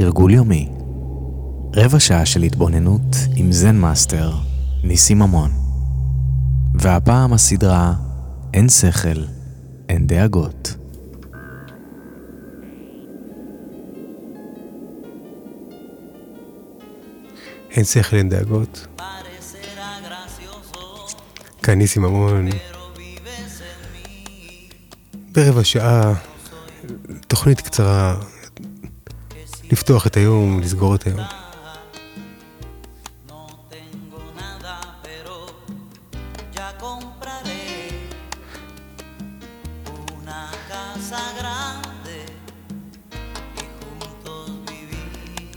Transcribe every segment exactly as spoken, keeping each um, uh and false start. תרגול יומי, רבע שעה של התבוננות עם זן מאסטר, ניסים אמון. והפעם הסדרה אין שכל, אין דאגות. אין שכל, אין דאגות. כאן ניסים אמון. ברבע שעה, תוכנית קצרה, לפתוח את היום, לסגור את היום.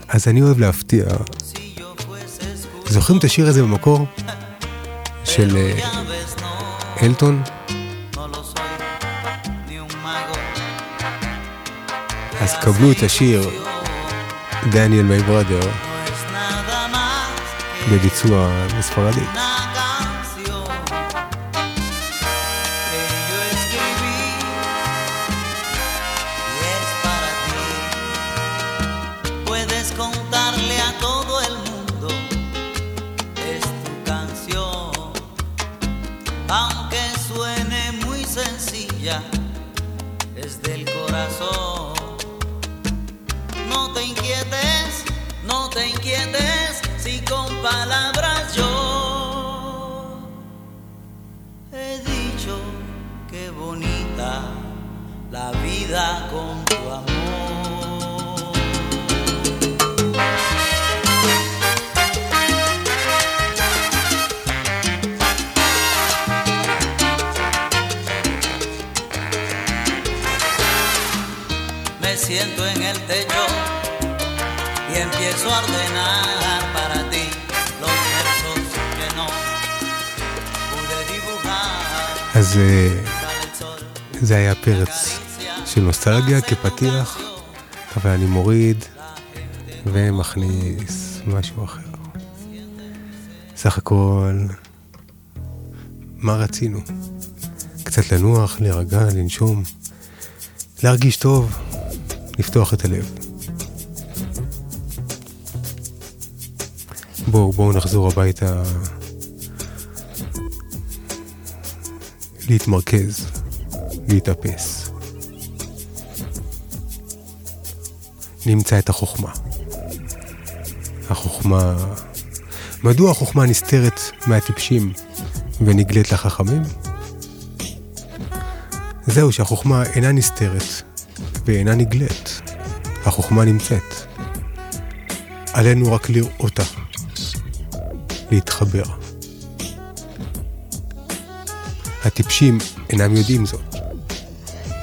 אז אני אוהב להפתיע. זוכרים את השיר הזה במקור? של אלטון? אז קבלו את השיר דניאל מי ברדר בביצוע בספרדית. Siento en el techo y empiezo a ordenar para ti los versos que no pude dibujar. אז זה היה פרץ של נוסטלגיה כפתיח, אבל אני מוריד ומכניס משהו אחר. סך הכל, מה רצינו? קצת לנוח, להירגע, לנשום, להרגיש טוב. לפתוח את הלב. בואו, בואו נחזור הביתה להתמרכז, להתאפס. נמצא את החוכמה. החוכמה... מדוע החוכמה נסתרת מהטיפשים ונגלית לחכמים? זהו, שהחוכמה אינה נסתרת. ואינה נגלית. החוכמה נמצאת. עלינו רק לראותה. להתחבר. הטיפשים אינם יודעים זאת.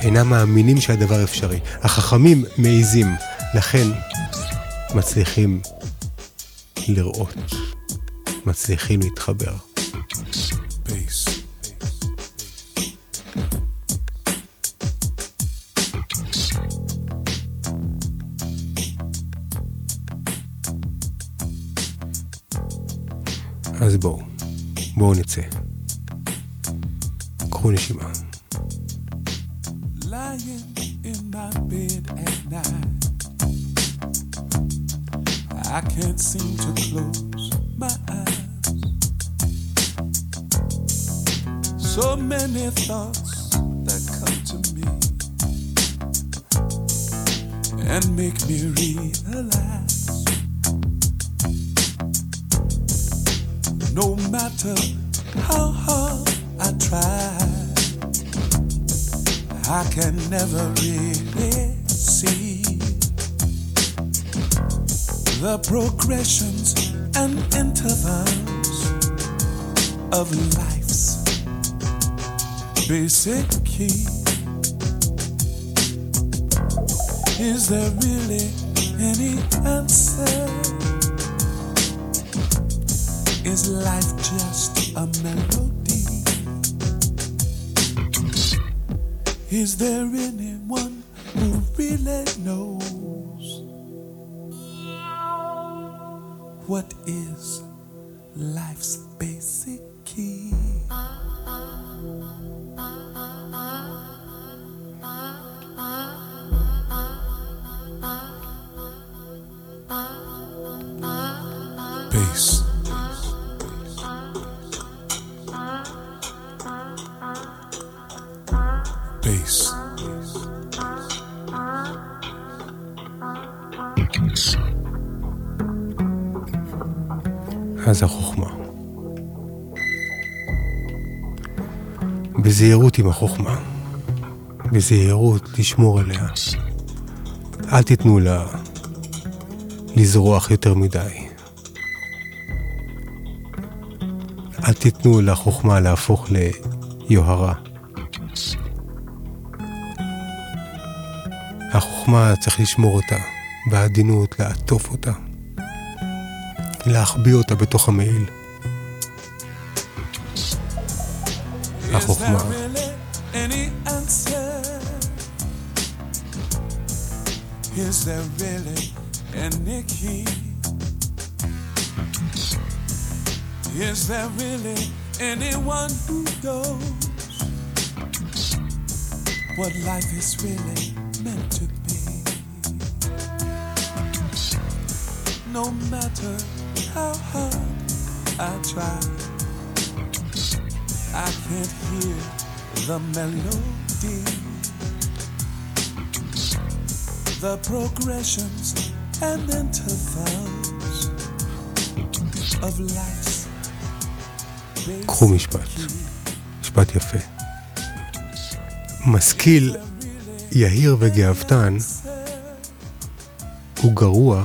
אינם מאמינים שהדבר אפשרי. החכמים מעיזים. לכן מצליחים לראות. מצליחים להתחבר. Peace. אז בואו, בואו נצא. קחו נשימה. I can't seem to close my eyes. So many thoughts that come to me and make me realize no matter how hard I try, I can never really see the progressions and intervals of life's basic key. Is there really any answer? Is life just a melody? Is there anyone who really knows what is life's basic key? space. אז החוכמה. בזהירות עם החוכמה. בזהירות לשמור עליה. אל תיתנו לה לזרוח יותר מדי. אל תיתנו לחוכמה להפוך ליוהרה. החוכמה צריך לשמור אותה, בעדינות לעטוף אותה, להחביא אותה בתוך המעיל. החוכמה. Is there really any key? Is there really anyone who knows what life is really meant to be? No matter how hard I try, I can't hear the melody. The progressions and intervals of life. קחו משפט, משפט יפה. משכיל, יהיר וגאוותן הוא גרוע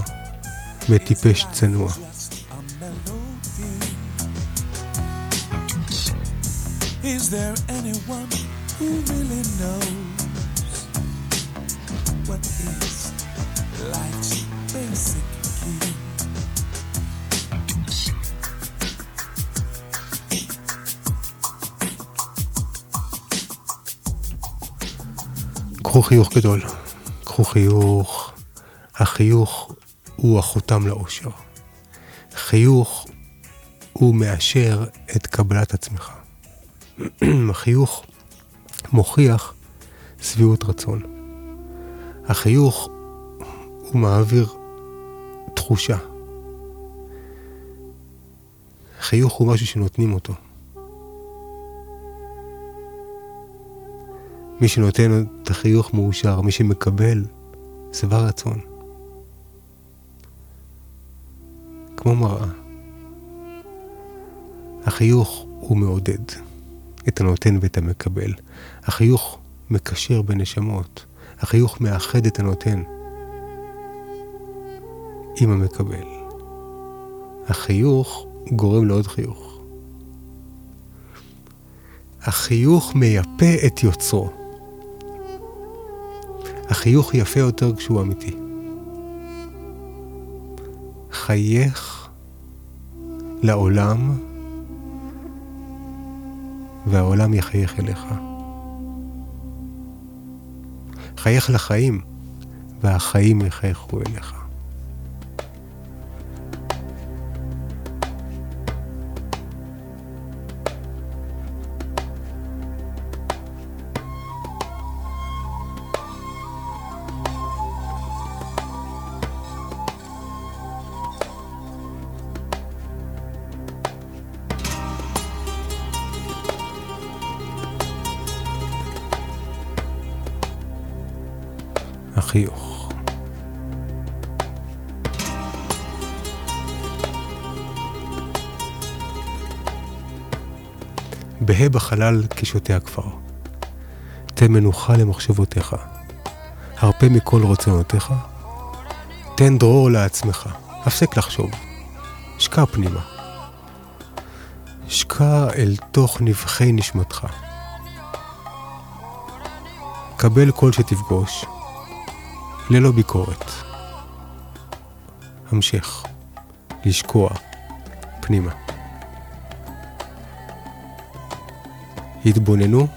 וטיפש צנוע. Is there anyone who really knows? What is life's basic key? קחו חיוך גדול. קחו חיוך. החיוך הוא החותם לאושר. חיוך הוא מאשר את קבלת עצמך. החיוך מוכיח שביעות רצון. החיוך הוא מעביר תחושה. החיוך הוא משהו שנותנים אותו. מי שנותן את החיוך מאושר, מי שמקבל שבע רצון. כמו מראה. החיוך הוא מעודד את הנותן ואת המקבל. החיוך מקשר בנשמות. החיוך מאחד את הנותן עם המקבל. החיוך גורם לעוד חיוך. החיוך מייפה את יוצרו. החיוך יפה יותר כשהוא אמיתי. חייך לעולם והעולם יחייך אליך. חייך לחיים, והחיים יחייכו אליך. החיוך. בהה בחלל כשוטי הכפר. תן מנוחה למחשבותיך. הרפה מכל רצונותיך. תן דרור לעצמך. הפסק לחשוב. שקע פנימה. שקע אל תוך נבחי נשמתך. קבל כל שתפגוש. ללא ביקורת. המשך. לשקוע. פנימה. התבוננו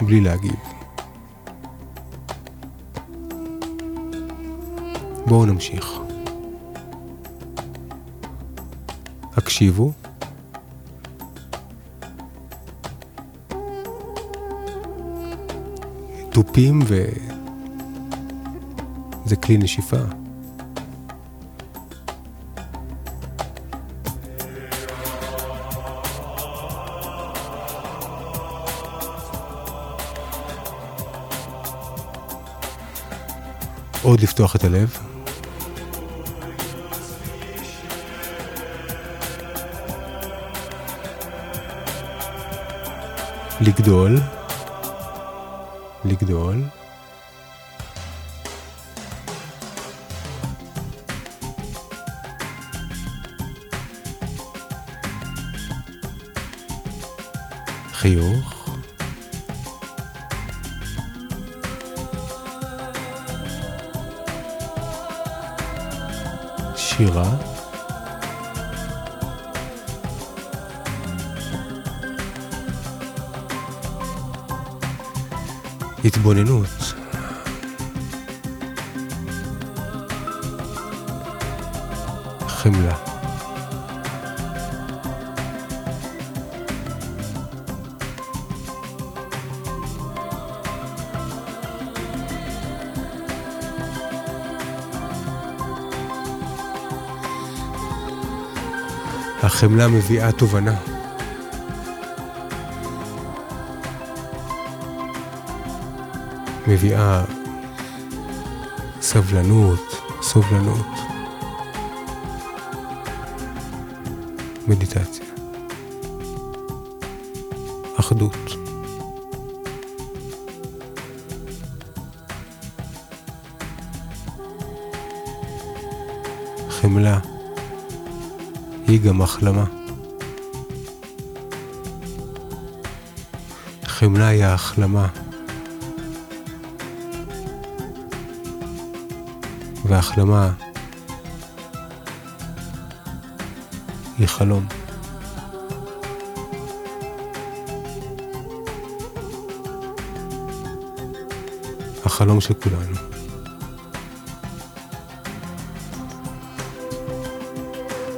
בלי להגיב. בואו נמשיך. הקשיבו. טופים ו... זה כלי נשיפה. מאוד לפתוח את הלב. לגדול, לגדול. חיוך. שירה. התבוננות. חמלה. החמלה מביאה תובנה. מביאה סבלנות, סובלנות. מדיטציה. אחדות. חמלה. היא גם החלמה. חמלה היא ההחלמה. וההחלמה היא חלום. החלום של כולנו.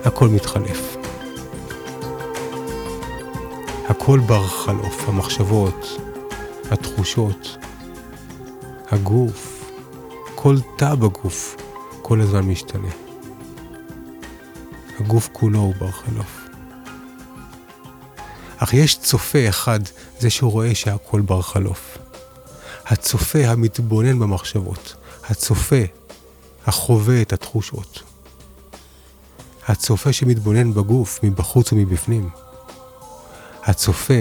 הכל מתחלף. הכל בר חלוף, המחשבות, התחושות, הגוף, כל תא בגוף, כל הזמן משתנה. הגוף כולו הוא בר חלוף. אך יש צופה אחד, זה שהוא רואה שהכל בר חלוף. הצופה המתבונן במחשבות, הצופה החווה את התחושות. הצופה שמתבונן בגוף, מבחוץ ומבפנים. הצופה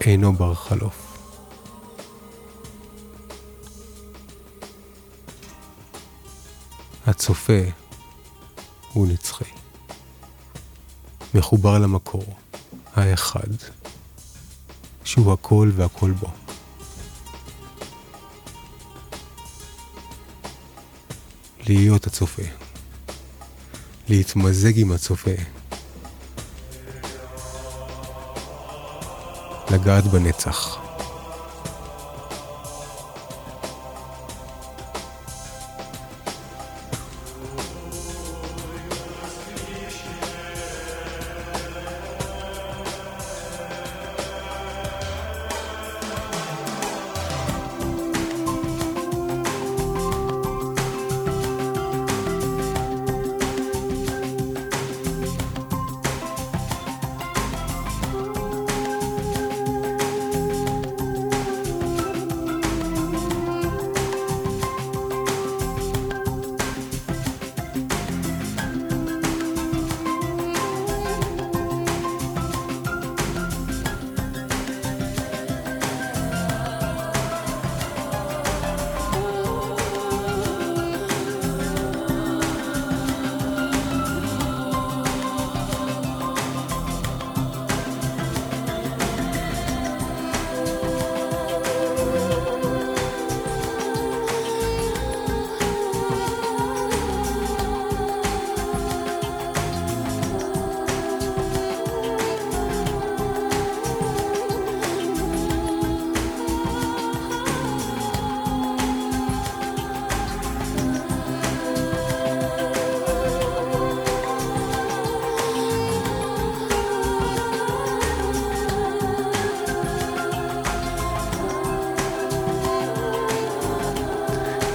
אינו בר חלוף. הצופה הוא נצחי. מחובר למקור, האחד, שהוא הכל והכל בו. להיות הצופה. להתמזג עם הצופה, לגעת בנצח.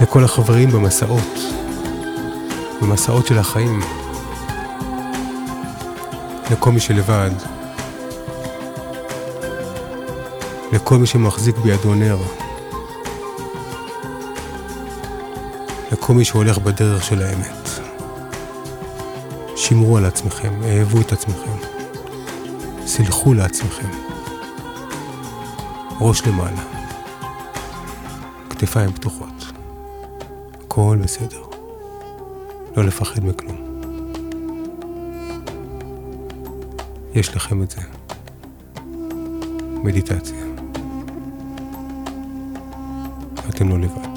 לכל החברים במסעות, במסעות של החיים. לכל מי שלבד, לכל מי שמחזיק בידו נר, כל מי שהולך בדרך של האמת. שמרו על עצמכם, אהבו את עצמכם, סלחו לעצמכם. ראש למעלה, כתפיים פתוחות, הכל בסדר, לא לפחד מכלום. יש לכם את זה. מדיטציה. אתם לא לבד.